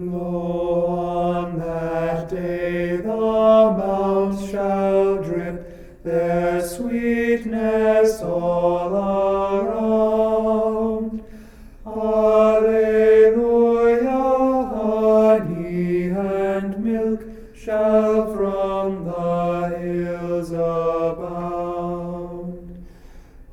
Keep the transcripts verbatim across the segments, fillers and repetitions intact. On that day the mount shall drip their sweetness all around. Alleluia, honey and milk shall from the hills abound.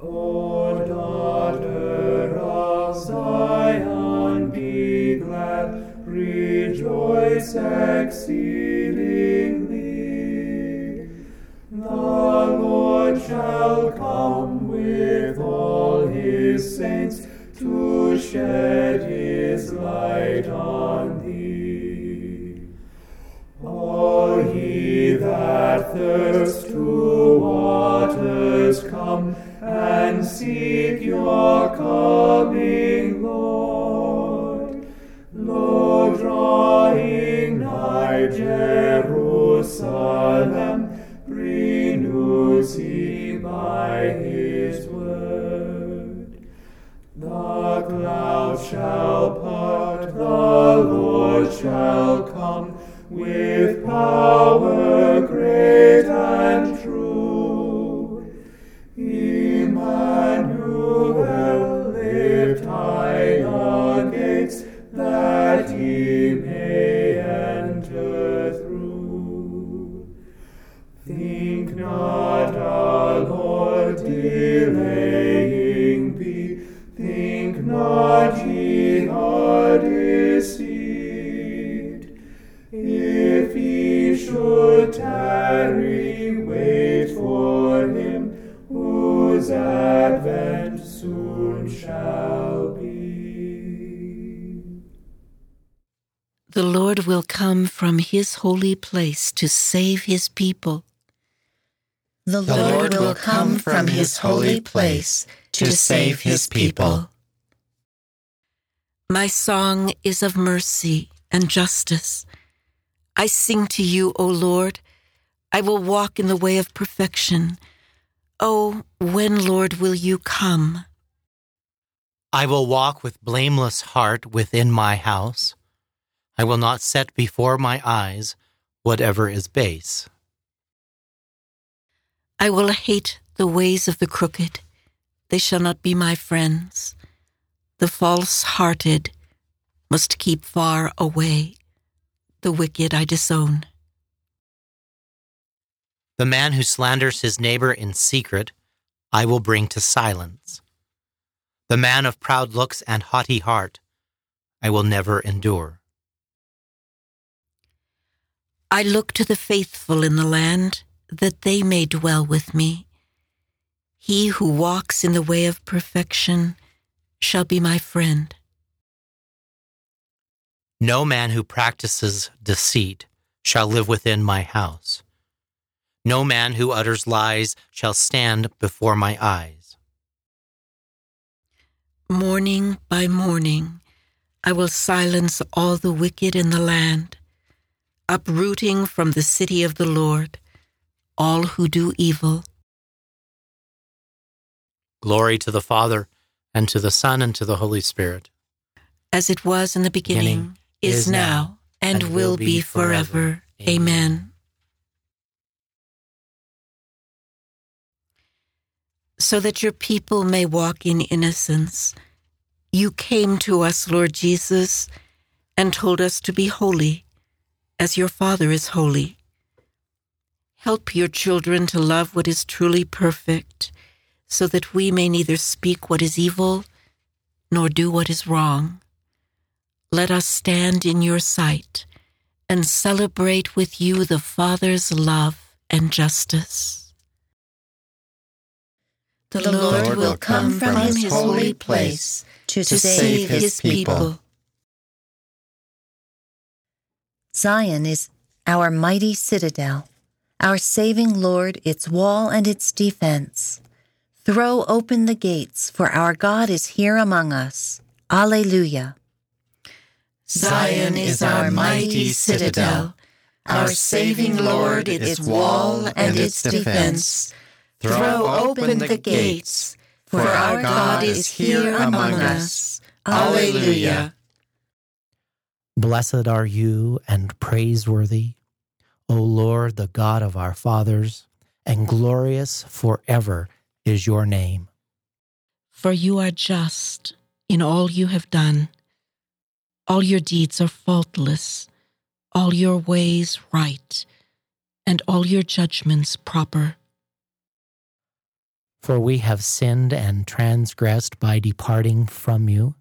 O daughter of Zion, be glad. Rejoice exceedingly. The Lord shall come with all his saints to shed his light on thee. All ye that thirst to waters, come and seek your coming Lord. Lord, drawing nigh Jerusalem, renews he by his word. The clouds shall part, the Lord shall come, with power great and true. Emmanuel, lift high the gates, that he may enter through. Think not, our Lord delaying be, think not ye are deceived. If ye should tarry, wait for him, whose advent soon shall be. The Lord will come from his holy place to save his people. The Lord will come from his holy place to save his people. My song is of mercy and justice. I sing to you, O Lord. I will walk in the way of perfection. O, when, Lord, will you come? I will walk with blameless heart within my house. I will not set before my eyes whatever is base. I will hate the ways of the crooked. They shall not be my friends. The false-hearted must keep far away. The wicked I disown. The man who slanders his neighbor in secret, I will bring to silence. The man of proud looks and haughty heart, I will never endure. I look to the faithful in the land, that they may dwell with me. He who walks in the way of perfection shall be my friend. No man who practices deceit shall live within my house. No man who utters lies shall stand before my eyes. Morning by morning, I will silence all the wicked in the land, uprooting from the city of the Lord all who do evil. Glory to the Father, and to the Son, and to the Holy Spirit. As it was in the beginning, is now, and will be forever. Amen. So that your people may walk in innocence, you came to us, Lord Jesus, and told us to be holy, as your Father is holy. Help your children to love what is truly perfect, so that we may neither speak what is evil nor do what is wrong. Let us stand in your sight and celebrate with you the Father's love and justice. The Lord will come from his holy place to, to save, save his people. people. Zion is our mighty citadel, our saving Lord, its wall and its defense. Throw open the gates, for our God is here among us. Alleluia. Zion is our mighty citadel, our saving Lord, its wall and its defense. Throw open the gates, for our God is here among us. Alleluia. Blessed are you and praiseworthy, O Lord, the God of our fathers, and glorious forever is your name. For you are just in all you have done. All your deeds are faultless, all your ways right, and all your judgments proper. For we have sinned and transgressed by departing from you,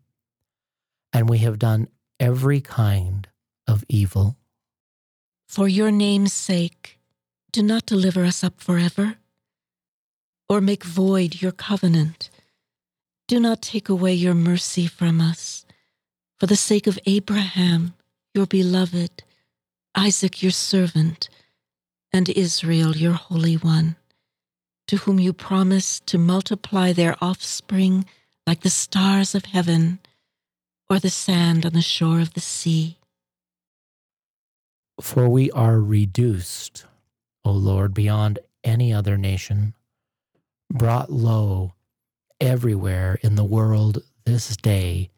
and we have done every kind of evil. For your name's sake, do not deliver us up forever, or make void your covenant. Do not take away your mercy from us, for the sake of Abraham, your beloved, Isaac, your servant, and Israel, your Holy One, to whom you promised to multiply their offspring like the stars of heaven or the sand on the shore of the sea. For we are reduced, O Lord, beyond any other nation, brought low everywhere in the world this day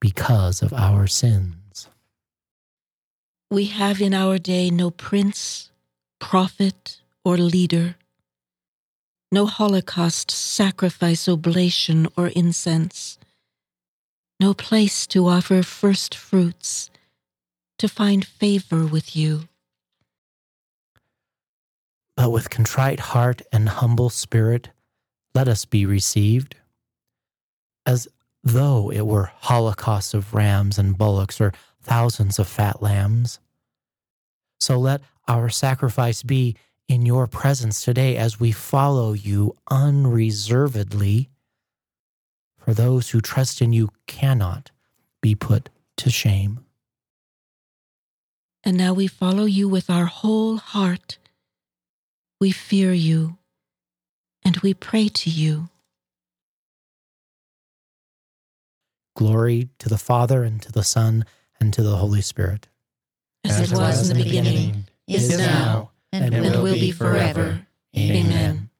because of our sins. We have in our day no prince, prophet, or leader, no holocaust, sacrifice, oblation, or incense, no place to offer first fruits, to find favor with you. But with contrite heart and humble spirit, let us be received, as though it were holocausts of rams and bullocks or thousands of fat lambs. So let our sacrifice be in your presence today as we follow you unreservedly, for those who trust in you cannot be put to shame. And now we follow you with our whole heart. We fear you, and we pray to you. Glory to the Father, and to the Son, and to the Holy Spirit. As, As it was, was in the beginning, beginning is, is now, and, and will, will be forever. Amen.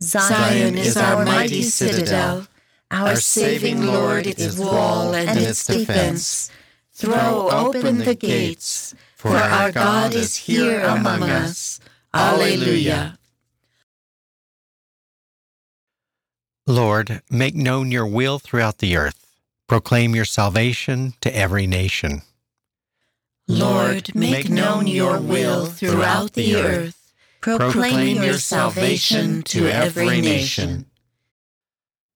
Zion is our mighty citadel, our saving Lord, its wall and its defense. Throw open the gates, for our God is here among us. Alleluia. Lord, make known your will throughout the earth. Proclaim your salvation to every nation. Lord, make known your will throughout the earth. Proclaim your salvation to every nation.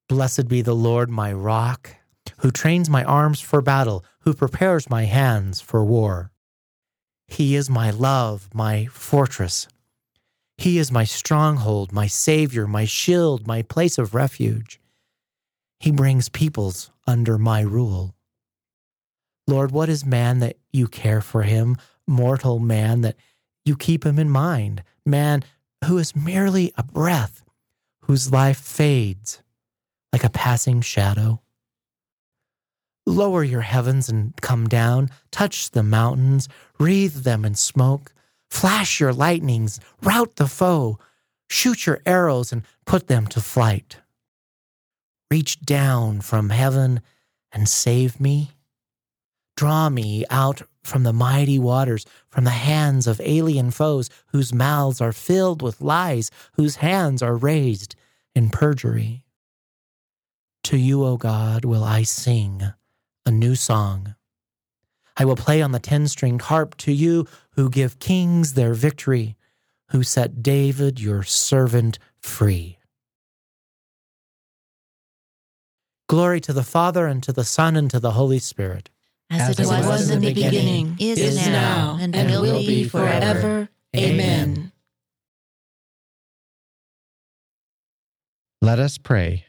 Blessed be the Lord, my rock, who trains my arms for battle, who prepares my hands for war. He is my love, my fortress. He is my stronghold, my savior, my shield, my place of refuge. He brings peoples under my rule. Lord, what is man that you care for him? Mortal man that you keep him in mind? Man who is merely a breath, whose life fades like a passing shadow. Lower your heavens and come down, touch the mountains, wreathe them in smoke, flash your lightnings, rout the foe, shoot your arrows and put them to flight. Reach down from heaven and save me. Draw me out from the mighty waters, from the hands of alien foes whose mouths are filled with lies, whose hands are raised in perjury. To you, O God, will I sing a new song. I will play on the ten-stringed harp to you who give kings their victory, who set David your servant free. Glory to the Father, and to the Son, and to the Holy Spirit. As it was, was in the beginning, beginning is, is now, and, and will, will be forever. Amen. Let us pray.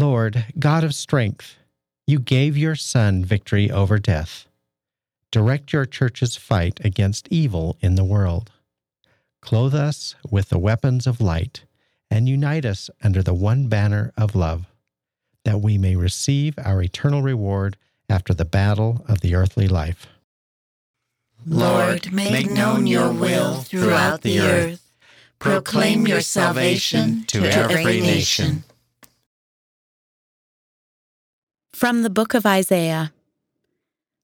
Lord, God of strength, you gave your Son victory over death. Direct your church's fight against evil in the world. Clothe us with the weapons of light and unite us under the one banner of love, that we may receive our eternal reward after the battle of the earthly life. Lord, make known your will throughout the earth. Proclaim your salvation to every nation. From the book of Isaiah.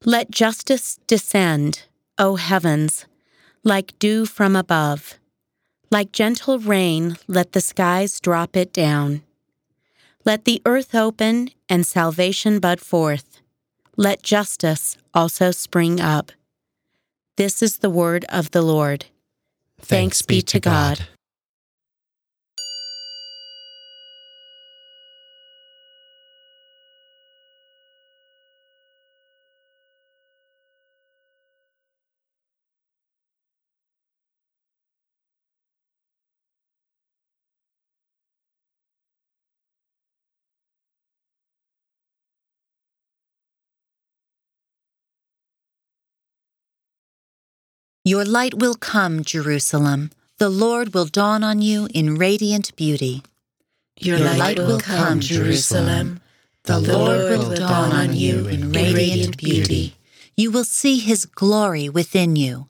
Let justice descend, O heavens, like dew from above. Like gentle rain, let the skies drop it down. Let the earth open and salvation bud forth. Let justice also spring up. This is the word of the Lord. Thanks, Thanks be to God. God. Your light will come, Jerusalem. The Lord will dawn on you in radiant beauty. Your, Your light will come, Jerusalem. The Lord will dawn on you in radiant beauty. You will see his glory within you.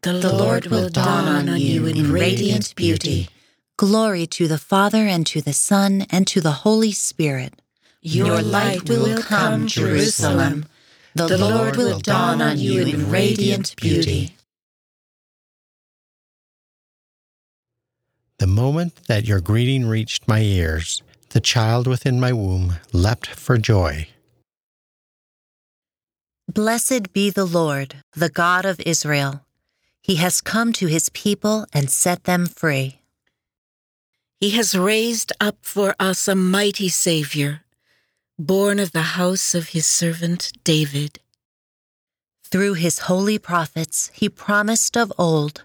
The Lord will dawn on you in radiant beauty. Glory to the Father and to the Son and to the Holy Spirit. Your light will come, Jerusalem. The Lord will dawn on you in radiant beauty. The moment that your greeting reached my ears, the child within my womb leapt for joy. Blessed be the Lord, the God of Israel. He has come to his people and set them free. He has raised up for us a mighty Savior, born of the house of his servant David. Through his holy prophets, he promised of old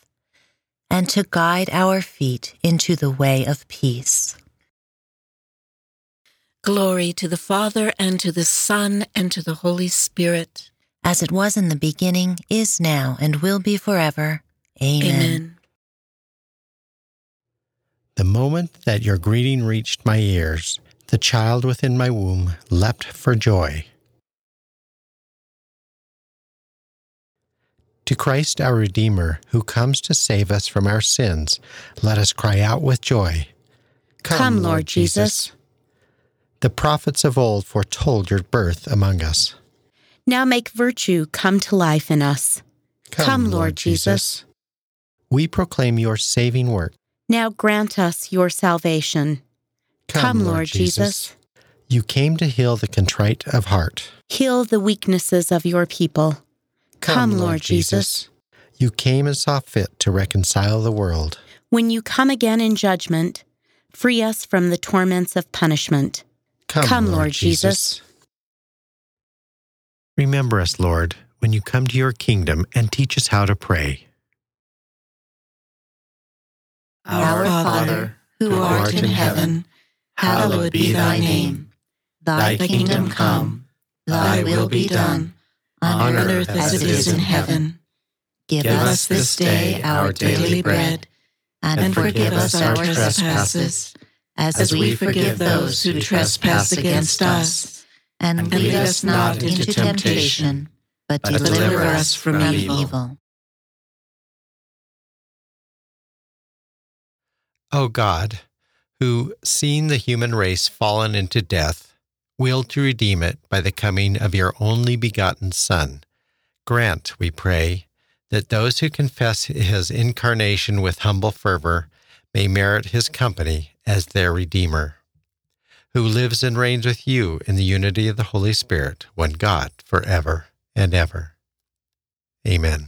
and to guide our feet into the way of peace. Glory to the Father, and to the Son, and to the Holy Spirit. As it was in the beginning, is now, and will be forever. Amen. Amen. The moment that your greeting reached my ears, the child within my womb leapt for joy. To Christ our Redeemer, who comes to save us from our sins, let us cry out with joy. Come, Come Lord Jesus. Jesus. The prophets of old foretold your birth among us. Now make virtue come to life in us. Come, come Lord, Lord Jesus. Jesus. We proclaim your saving work. Now grant us your salvation. Come, come Lord, Lord Jesus. Jesus. You came to heal the contrite of heart. Heal the weaknesses of your people. Come, Lord, Lord Jesus. You came and saw fit to reconcile the world. When you come again in judgment, free us from the torments of punishment. Come, come Lord, Lord Jesus. Jesus. Remember us, Lord, when you come to your kingdom, and teach us how to pray. Our Father, who art in heaven, hallowed be thy name. Thy kingdom come, thy will be done, on earth as it is in heaven. Give us this day our daily bread, and forgive us our trespasses, as we forgive those who trespass against us. And lead us not into temptation, but deliver us from evil. O God, who, seeing the human race fallen into death, willed to redeem it by the coming of your only begotten Son, grant, we pray, that those who confess his incarnation with humble fervor may merit his company as their Redeemer, who lives and reigns with you in the unity of the Holy Spirit, one God, forever and ever. Amen.